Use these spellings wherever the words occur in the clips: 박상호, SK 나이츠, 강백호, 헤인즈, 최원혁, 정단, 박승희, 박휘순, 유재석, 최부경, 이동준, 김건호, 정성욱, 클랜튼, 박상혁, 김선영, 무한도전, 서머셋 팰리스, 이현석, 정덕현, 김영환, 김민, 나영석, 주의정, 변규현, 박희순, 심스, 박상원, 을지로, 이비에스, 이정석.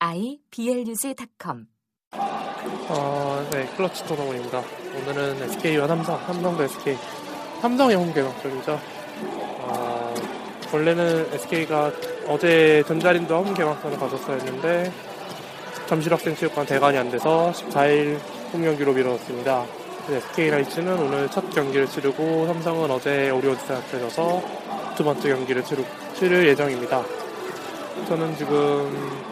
아이비엘뉴스.com. 네, 클러치 토너입니다. 오늘은 SK와 삼성도 SK. 삼성의 홈계 막전이죠. 원래는 SK가 어제 전자린도 홈계 막전을 가졌어야 했는데 잠실학생 체육관 대관이 안 돼서 14일 홈 경기로 미뤄졌습니다. SK 나이츠는 오늘 첫 경기를 치르고 삼성은 어제 오리온스에 합쳐져서 두 번째 경기를 치를 예정입니다. 저는 지금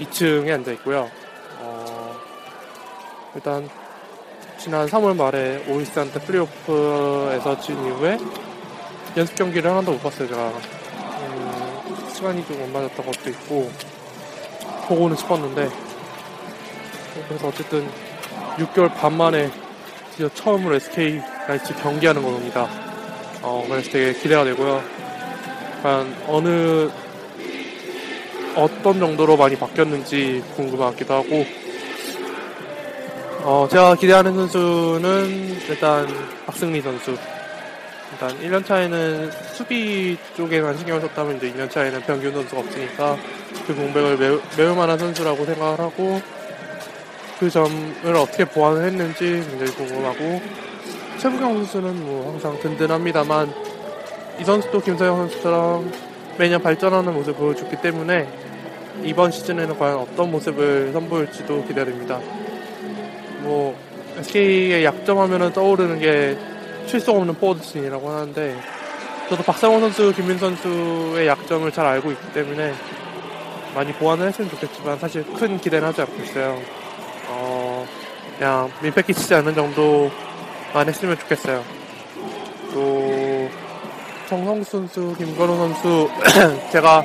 2층에 앉아있고요. 일단 지난 3월 말에 오이스한테 플레이오프에서 진 이후에 연습 경기를 하나도 못 봤어요. 제가 시간이 좀 못 맞았던 것도 있고 보고는 싶었는데, 그래서 어쨌든 6개월 반 만에 드디어 처음으로 SK 나이츠 경기하는 겁니다. 그래서 되게 기대가 되고요. 약간 어떤 정도로 많이 바뀌었는지 궁금하기도 하고, 제가 기대하는 선수는 일단 박승리 선수. 일단 1년 차에는 수비 쪽에만 신경을 썼다면 이제 2년 차에는 변규현 선수가 없으니까 그 공백을 메울 만한 선수라고 생각을 하고, 그 점을 어떻게 보완을 했는지 굉장히 궁금하고, 최부경 선수는 뭐 항상 든든합니다만 이 선수도 김서영 선수처럼 매년 발전하는 모습을 보여줬기 때문에 이번 시즌에는 과연 어떤 모습을 선보일지도 기대됩니다. 뭐 SK의 약점하면은 떠오르는 게 실속 없는 포워드진이라고 하는데, 저도 박상원 선수, 김민 선수의 약점을 잘 알고 있기 때문에 많이 보완을 했으면 좋겠지만 사실 큰 기대는 하지 않고 있어요. 그냥 민폐 끼치지 않는 정도만 했으면 좋겠어요. 또 정성욱 선수, 김건호 선수 제가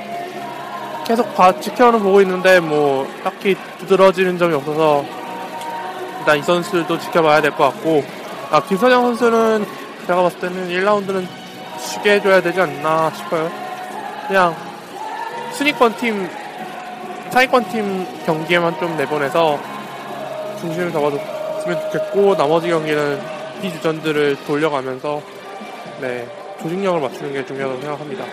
계속 지켜는 보고 있는데 뭐 딱히 두드러지는 점이 없어서 일단 이 선수들도 지켜봐야 될 것 같고, 김선영 선수는 제가 봤을 때는 1라운드는 쉬게 해줘야 되지 않나 싶어요. 그냥 상위권 팀 경기에만 좀 내보내서 중심을 잡아줬으면 좋겠고, 나머지 경기는 비주전들을 돌려가면서 조직력을 맞추는 게 중요하다고 생각합니다.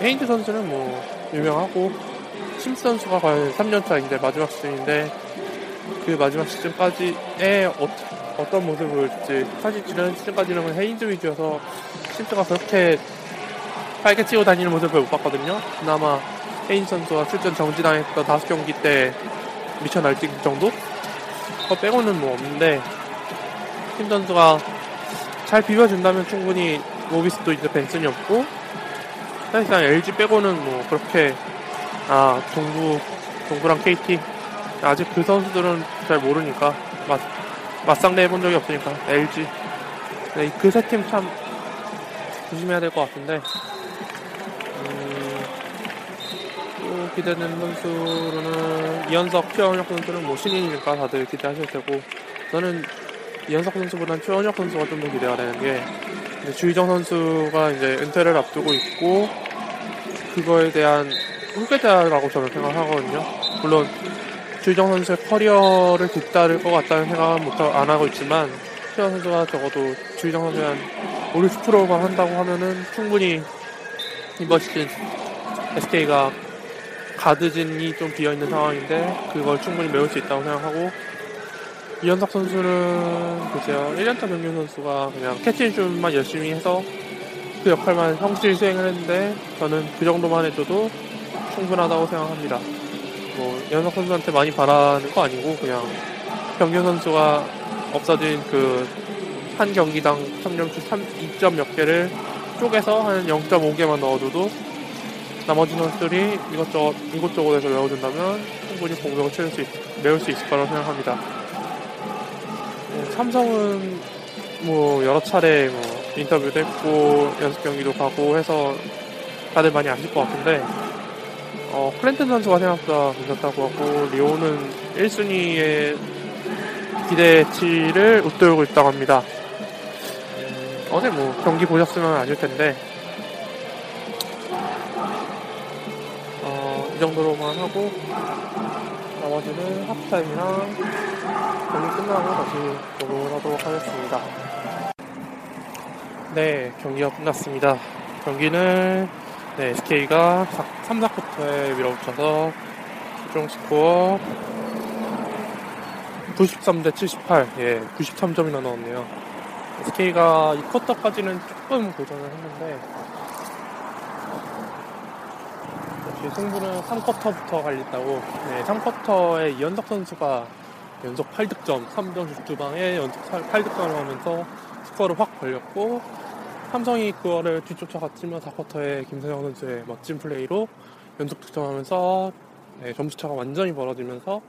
헤인즈 선수는 유명하고, 심스 선수가 과연 3년차 이제 마지막 시즌인데 그 마지막 시즌까지의 어떤 모습을 보일지, 사실 지난 시즌까지는 헤인즈 위주여서 심스가 그렇게 빨개 치고 다니는 모습을 못 봤거든요. 그나마 헤인즈 선수가 출전 정지당했던 5경기 때 미쳐 날뛰기 정도? 그거 빼고는 없는데, 팀 선수가 잘 비벼준다면 충분히 모비스도 이제 벤슨이 없고, 사실상 LG 빼고는 그렇게 동부랑 KT 아직 그 선수들은 잘 모르니까, 맞상대 해본 적이 없으니까 LG 그 세 팀 참 조심해야 될 것 같은데, 또 기대되는 선수로는 이현석, 최원혁 선수는 신인이니까 다들 기대하실 테고, 저는 이현석 선수보다는 최원혁 선수가 좀 더 기대가 되는 게, 주의정 선수가 이제 은퇴를 앞두고 있고 그거에 대한 후계자라고 저는 생각하거든요. 물론 주의정 선수의 커리어를 뒤따를 것 같다는 생각은 안 하고 있지만, 최원 선수가 적어도 주의정 선수에 한 50%만 한다고 하면은 충분히 이번 시즌 SK가 가드진이 좀 비어있는 상황인데 그걸 충분히 메울 수 있다고 생각하고, 이현석 선수는 글쎄요, 1년차 변규현 선수가 그냥 캐치앤슛만 열심히 해서 그 역할만 성실히 수행을 했는데, 저는 그 정도만 해줘도 충분하다고 생각합니다. 이현석 선수한테 많이 바라는 거 아니고, 그냥 변규현 선수가 없어진 그 한 경기당 3점 슛 2점 몇 개를 쪼개서 한 0.5개만 넣어줘도 나머지 선수들이 이것저것 이곳저곳 에서 외워준다면 충분히 공격을 채울 수 메울 수 있을 거라고 생각합니다. 삼성은 뭐 여러 차례 뭐 인터뷰도 했고 연습 경기도 가고 해서 다들 많이 아실 것 같은데 클랜튼 선수가 생각보다 괜찮다고 하고 리오는 1순위의 기대치를 웃돌고 있다고 합니다. 어제 뭐 경기 보셨으면 아실 텐데 이 정도로만 하고 나머지는 하프타임이랑 경기 끝나고 다시 보도록 하도록 하겠습니다. 네, 경기가 끝났습니다. 경기는 SK가 3, 4쿼터에 밀어붙여서 최종 스코어 93대 78, 93점이나 넣었네요. SK가 2쿼터까지는 조금 고전을 했는데 역시 승부는 3쿼터부터 갈렸다고 3쿼터에 이현석 선수가 연속 8득점, 3점슛 주방에 연속 8득점을 하면서 스코어를 확 벌렸고 삼성이 그거를 뒤쫓아갔지만 4쿼터에 김선영 선수의 멋진 플레이로 연속 득점하면서 점수차가 완전히 벌어지면서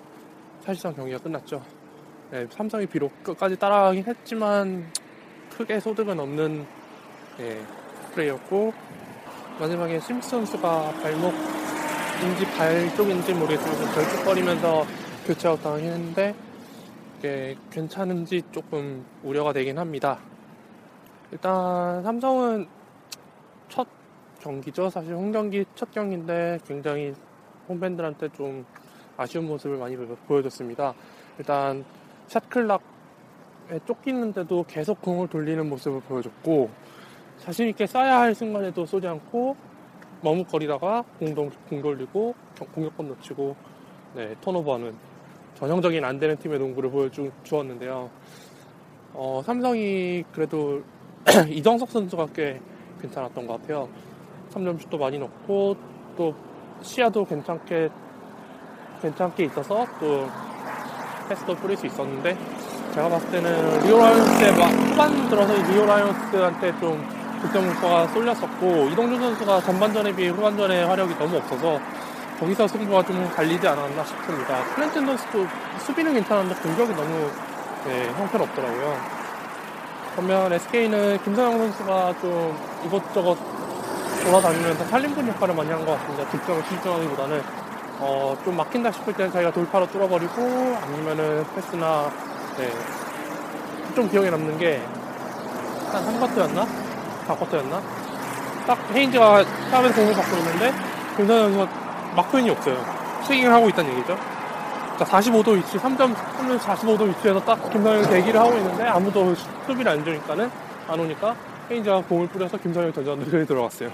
사실상 경기가 끝났죠. 삼성이 비록 끝까지 따라가긴 했지만 크게 소득은 없는 플레이였고 마지막에 심스 선수가 발목인지 발쪽인지 모르겠지만 결쭉거리면서 교체아웃 당하긴 했는데 이게 괜찮은지 조금 우려가 되긴 합니다. 일단 삼성은 첫 경기죠. 사실 홈경기 첫 경기인데 굉장히 홈팬들한테 좀 아쉬운 모습을 많이 보여줬습니다. 일단 샷클락에 쫓기는데도 계속 공을 돌리는 모습을 보여줬고 자신있게 쏴야 할 순간에도 쏘지 않고 머뭇거리다가 공 돌리고 공격권 놓치고 턴오버하는 전형적인 안되는 팀의 농구를 보여주었는데요. 삼성이 그래도 이정석 선수가 꽤 괜찮았던 것 같아요. 3점슛도 많이 넣고 또 시야도 괜찮게 있어서 또 패스도 뿌릴 수 있었는데 제가 봤을 때는 리오라이언스에 막 후반 들어서 리오라이언스한테 좀 득점 효과가 쏠렸었고 이동준 선수가 전반전에 비해 후반전에 화력이 너무 없어서 거기서 승부가 좀 갈리지 않았나 싶습니다. 클랜튼 선수도 수비는 괜찮았는데 공격이 너무 형편없더라고요. 그러면 SK는 김선영 선수가 좀 이것저것 돌아다니면서 살림꾼 역할을 많이 한 것 같습니다. 득점을 집중하기보다는 좀 막힌다 싶을 때는 자기가 돌파로 뚫어버리고 아니면은 패스나 좀 기억에 남는 게 한 3쿼터였나? 4쿼터였나? 딱 헤인즈가 탑에서 공을 받고 있는데 김선영 선수가 마크인이 없어요. 스윙을 하고 있다는 얘기죠. 45도 위치, 45도 위치에서 딱 김성현이 대기를 하고 있는데 아무도 수비를 안 주니까는 안 오니까 헤인즈가 공을 뿌려서 김선영이 던졌는데 그게 들어갔어요.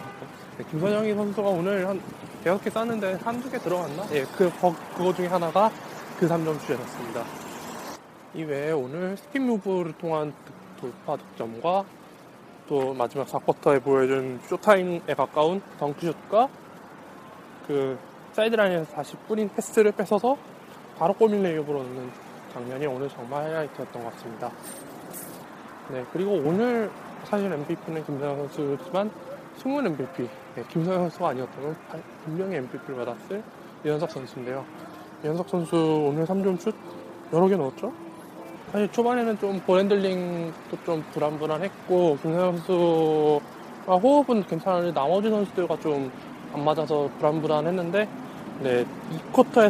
김선영이 선수가 오늘 한 5개 쐈는데 한두 개 들어갔나? 그거 중에 하나가 그 3점슛이었습니다. 이외에 오늘 스핀 무브를 통한 돌파 득점과 또 마지막 4쿼터에 보여준 쇼타임에 가까운 덩크슛과 그 사이드라인에서 다시 뿌린 패스를 뺏어서 바로 꼬밀레이업으로 넣는 장면이 오늘 정말 하이라이트였던 것 같습니다. 그리고 오늘 사실 MVP는 김서영 선수지만 숨은 MVP, 김서영 선수가 아니었다면 분명히 MVP를 받았을 이현석 선수인데요. 이현석 선수 오늘 3점슛 여러 개 넣었죠? 사실 초반에는 좀 볼핸들링도 좀 불안불안했고 김서영 선수가 호흡은 괜찮은데 나머지 선수들과 좀 안 맞아서 불안불안했는데 2쿼터에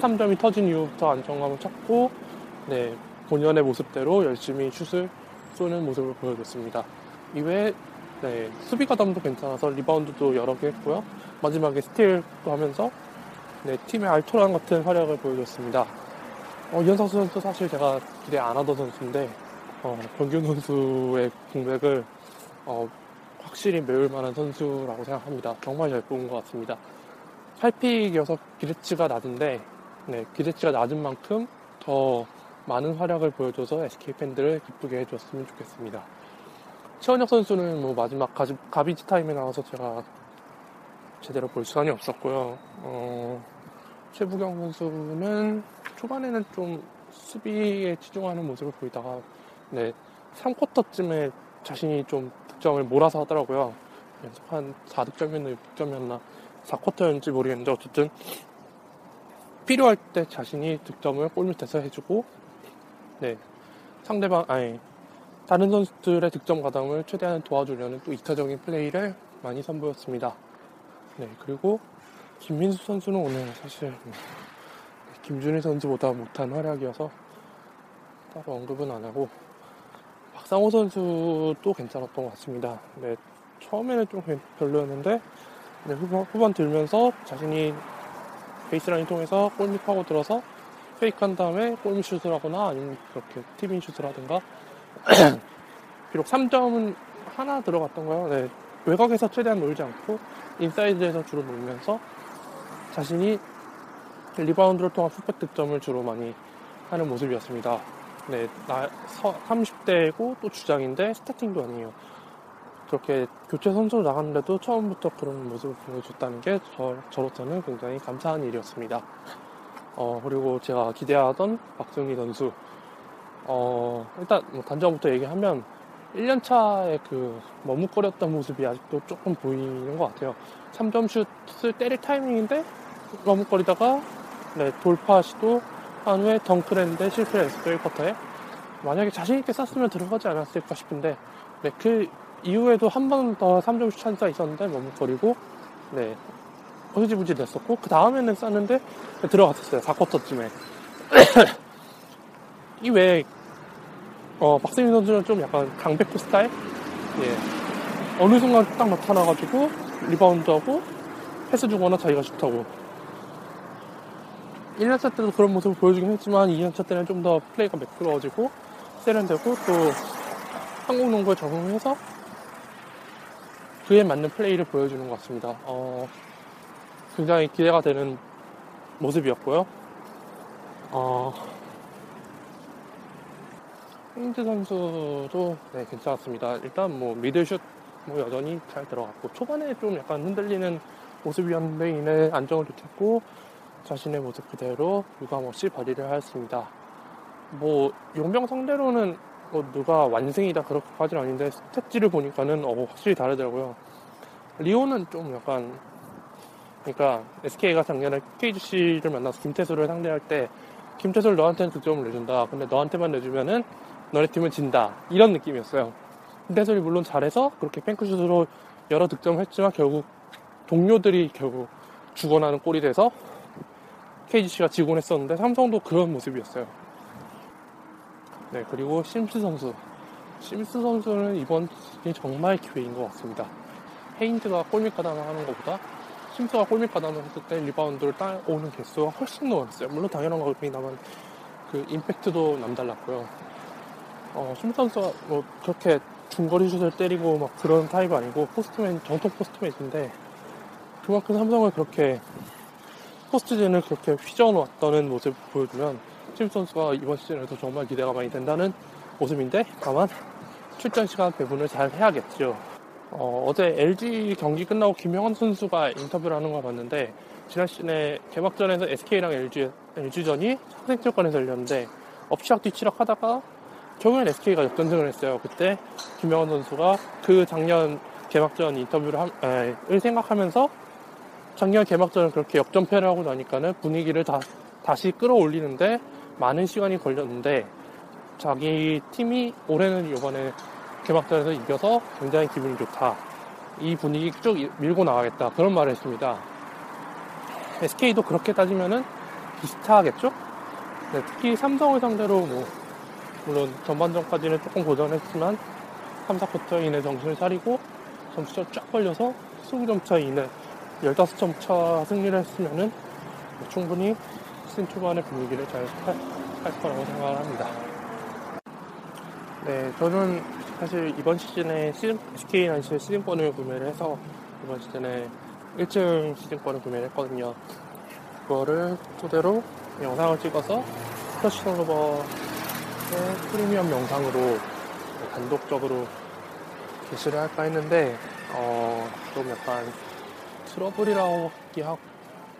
3점이 터진 이후부터 안정감을 찾고 본연의 모습대로 열심히 슛을 쏘는 모습을 보여줬습니다. 이외에 수비 가담도 괜찮아서 리바운드도 여러 개 했고요. 마지막에 스틸도 하면서 팀의 알토란 같은 활약을 보여줬습니다. 이현석 선수도 사실 제가 기대 안 하던 선수인데 변규현 선수의 공백을 확실히 메울만한 선수라고 생각합니다. 정말 잘 뽑은 것 같습니다. 8픽이어서 기대치가 낮은데 기대치가 낮은 만큼 더 많은 활약을 보여줘서 SK 팬들을 기쁘게 해줬으면 좋겠습니다. 최원혁 선수는 뭐 마지막 가비지 타임에 나와서 제가 제대로 볼 시간이 없었고요. 최부경 선수는 초반에는 좀 수비에 치중하는 모습을 보이다가 3쿼터쯤에 자신이 좀 득점을 몰아서 하더라고요. 연속 한 4득점이었나 6득점이었나 4쿼터였는지 모르겠는데 어쨌든 필요할 때 자신이 득점을 골밑에서 해주고 네 상대방 아니 다른 선수들의 득점 가담을 최대한 도와주려는 또 2차적인 플레이를 많이 선보였습니다. 네 그리고 김민수 선수는 오늘 사실 김준희 선수보다 못한 활약이어서 따로 언급은 안 하고 박상호 선수도 괜찮았던 것 같습니다. 네 처음에는 좀 별로였는데 네, 후반 들면서 자신이 베이스라인 통해서 골밑 파고 들어서 페이크한 다음에 골밑 슛을 하거나 아니면 그렇게 팁인 슛을 하든가 비록 3점은 하나 들어갔던 거예요. 네, 외곽에서 최대한 놀지 않고 인사이드에서 주로 놀면서 자신이 리바운드를 통한 풋백 득점을 주로 많이 하는 모습이었습니다. 네, 30대고 또 주장인데 스타팅도 아니에요. 그렇게 교체 선수로 나갔는데도 처음부터 그런 모습을 보여줬다는 게 저로서는 굉장히 감사한 일이었습니다. 그리고 제가 기대하던 박승희 선수 일단 뭐 단점부터 얘기하면 1년차에 그 머뭇거렸던 모습이 아직도 조금 보이는 것 같아요. 3점 슛을 때릴 타이밍인데 머뭇거리다가 네, 돌파 시도한 후에 덩크를 했는데 실패를 했어요. 1쿼터에 만약에 자신있게 쐈으면 들어가지 않았을까 싶은데 네, 그 이후에도 한 번 더 3점 슛 찬스가 있었는데 머뭇거리고 네 허지부지 냈었고 그 다음에는 쐈는데 들어갔었어요. 4쿼터쯤에 이외에 박세민 선수는 좀 약간 강백호 스타일 예 어느 순간 딱 나타나가지고 리바운드하고 패스 주거나 자기가 슛하고 1년차 때도 그런 모습을 보여주긴 했지만 2년차 때는 좀 더 플레이가 매끄러워지고 세련되고 또 한국 농구에 적응해서 그에 맞는 플레이를 보여주는 것 같습니다. 굉장히 기대가 되는 모습이었고요. 헤인즈 선수도 네, 괜찮았습니다. 일단 뭐 미들슛 뭐 여전히 잘 들어갔고 초반에 좀 약간 흔들리는 모습이었는데 이내 안정을 되찾고 자신의 모습 그대로 유감없이 발휘를 하였습니다. 뭐 용병 상대로는 누가 완승이다 그렇게까진 아닌데 스탯지를 보니까는 확실히 다르더라고요. 리오는 좀 약간 그러니까 SK가 작년에 KGC를 만나서 김태수를 상대할 때 김태수를 너한테는 득점을 내준다. 근데 너한테만 내주면은 너네 팀은 진다. 이런 느낌이었어요. 김태수를 물론 잘해서 그렇게 뱅크슛으로 여러 득점을 했지만 결국 동료들이 결국 죽어나는 꼴이 돼서 KGC가 지곤 했었는데 삼성도 그런 모습이었어요. 네, 그리고 심스 선수는 이번 시즌이 정말 기회인 것 같습니다. 헤인즈가 골밑 가담을 하는 것보다 심스가 골밑 가담을 했을 때 리바운드를 따오는 개수가 훨씬 넘었어요. 물론 당연한 것입니다만 그 임팩트도 남달랐고요. 심스 선수가 뭐 그렇게 중거리 슛을 때리고 막 그런 타입이 아니고 포스트맨, 정통 포스트맨인데 그만큼 삼성을 그렇게 포스트진을 그렇게 휘저어놨다는 모습을 보여주면 심스 선수가 이번 시즌에도 정말 기대가 많이 된다는 모습인데 다만 출전 시간 배분을 잘 해야겠죠. 어제 LG 경기 끝나고 김영환 선수가 인터뷰를 하는 걸 봤는데 지난 시즌에 개막전에서 SK랑 LG전이 상생체육관에서 열렸는데 엎치락 뒤치락 하다가 결국엔 SK가 역전승을 했어요. 그때 김영환 선수가 그 작년 개막전 인터뷰를 생각하면서 작년 개막전을 그렇게 역전패를 하고 나니까는 분위기를 다시 끌어올리는데 많은 시간이 걸렸는데 자기 팀이 올해는 이번에 개막전에서 이겨서 굉장히 기분이 좋다. 이 분위기 쭉 밀고 나가겠다. 그런 말을 했습니다. SK도 그렇게 따지면은 비슷하겠죠? 네, 특히 삼성을 상대로 뭐 물론 전반전까지는 조금 고전했지만 3, 4쿼터 이내 정신을 차리고 점수차 쫙 벌려서 20점 차 이내 15점 차 승리를 했으면은 뭐 충분히 시즌 초반의 분위기를 잘 할 거라고 생각을 합니다. 네, 저는 사실 이번 시즌에 SK 나이츠 시즌권을 구매를 해서 이번 시즌에 1층 시즌권을 구매를 했거든요. 그거를 토대로 영상을 찍어서 터치 턴오버의 프리미엄 영상으로 단독적으로 게시를 할까 했는데 좀 약간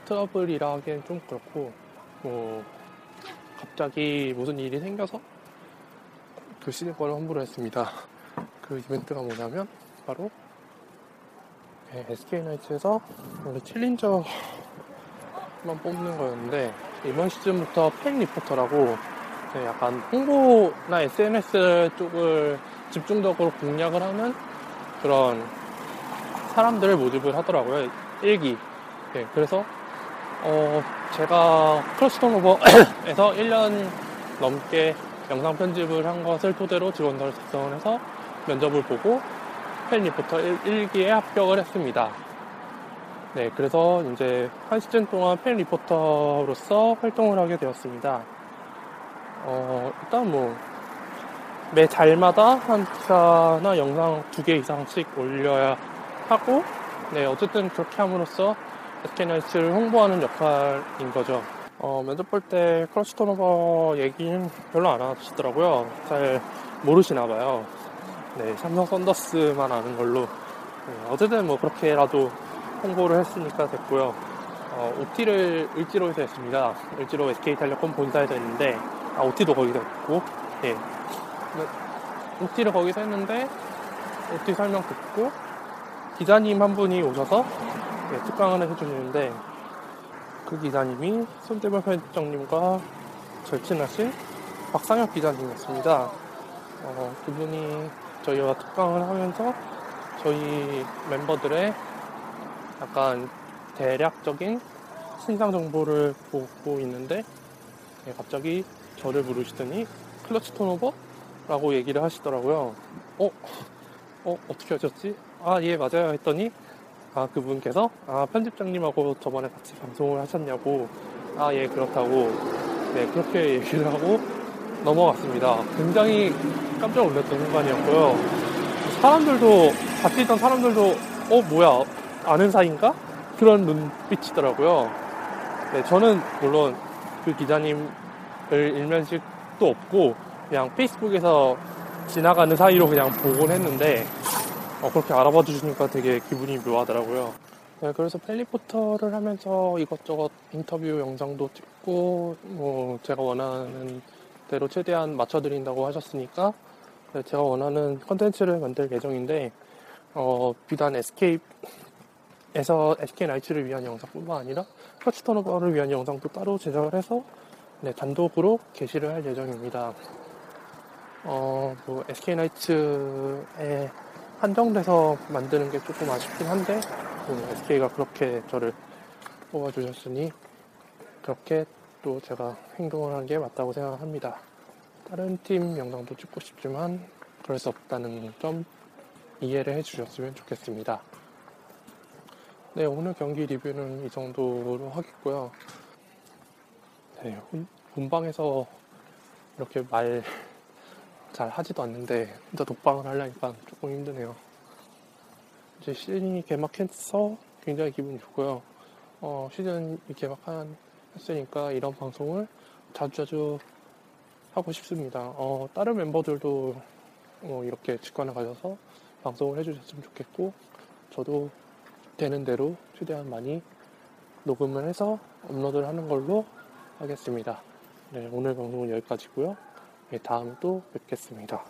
트러블이라 하기엔 좀 그렇고 뭐 갑자기 무슨 일이 생겨서 그 시즌권을 환불을 했습니다. 그 이벤트가 뭐냐면 바로 SK 나이츠에서 원래 챌린저만 뽑는 거였는데, 이번 시즌부터 팬 리포터라고 약간 홍보나 SNS 쪽을 집중적으로 공략을 하는 그런 사람들을 모집을 하더라고요. 1기. 네, 그래서 제가 크로스 턴오버에서 1년 넘게 영상 편집을 한 것을 토대로 직원들을 작성해서 면접을 보고 팬 리포터 1기에 합격을 했습니다. 네, 그래서 이제 한 시즌 동안 팬 리포터로서 활동을 하게 되었습니다. 일단 뭐 매 잘마다 한 기사나 영상 2개 이상씩 올려야 하고, 네, 어쨌든 그렇게 함으로써 SK 나이츠를 홍보하는 역할인 거죠. 면접 볼 때 크러쉬 턴오버 얘기는 별로 안 하시더라고요. 잘 모르시나 봐요. 네, 삼성 썬더스만 아는 걸로. 네, 어쨌든 뭐 그렇게라도 홍보를 했으니까 됐고요. OT를 을지로에서 했습니다. 을지로 SK텔레콤 본사에서 했는데, OT도 거기서 했고, 예. OT를 거기서 했는데, OT 설명 듣고, 기자님 한 분이 오셔서, 예, 특강을 해주시는데, 그 기자님이 손대범 편집장님과 절친하신 박상혁 기자님이었습니다. 그분이 저희와 특강을 하면서 저희 멤버들의 약간 대략적인 신상 정보를 보고 있는데, 예, 갑자기 저를 부르시더니 클러치 턴오버라고 얘기를 하시더라고요. 어떻게 하셨지? 아, 예, 맞아요 했더니, 아, 그분께서, 아, 편집장님하고 저번에 같이 방송을 하셨냐고, 아, 예, 그렇다고, 네, 그렇게 얘기를 하고 넘어갔습니다. 굉장히 깜짝 놀랐던 순간이었고요. 사람들도, 같이 있던 사람들도, 뭐야, 아는 사이인가? 그런 눈빛이더라고요. 네, 저는 물론 그 기자님을 일면식도 없고, 그냥 페이스북에서 지나가는 사이로 그냥 보곤 했는데, 그렇게 알아봐 주시니까 되게 기분이 묘하더라고요. 네, 그래서 팬리포터를 하면서 이것저것 인터뷰 영상도 찍고, 뭐, 제가 원하는 대로 최대한 맞춰드린다고 하셨으니까, 네, 제가 원하는 컨텐츠를 만들 예정인데, 비단 SK 나이츠를 위한 영상뿐만 아니라, 크러쉬 턴오버를 위한 영상도 따로 제작을 해서, 네, 단독으로 게시를 할 예정입니다. 뭐, SK 나이츠에 한정돼서 만드는 게 조금 아쉽긴 한데, SK가 그렇게 저를 뽑아주셨으니, 그렇게 또 제가 행동을 한 게 맞다고 생각합니다. 다른 팀 영상도 찍고 싶지만, 그럴 수 없다는 점 이해를 해주셨으면 좋겠습니다. 네, 오늘 경기 리뷰는 이 정도로 하겠고요. 네, 본방에서 이렇게 말 잘 하지도 않는데 혼자 독방을 하려니까 조금 힘드네요. 이제 시즌이 개막해서 굉장히 기분이 좋고요. 시즌이 개막했으니까 이런 방송을 자주자주 하고 싶습니다. 다른 멤버들도 이렇게 직관을 가셔서 방송을 해주셨으면 좋겠고, 저도 되는 대로 최대한 많이 녹음을 해서 업로드를 하는 걸로 하겠습니다. 네, 오늘 방송은 여기까지고요. 네, 다음에 또 뵙겠습니다.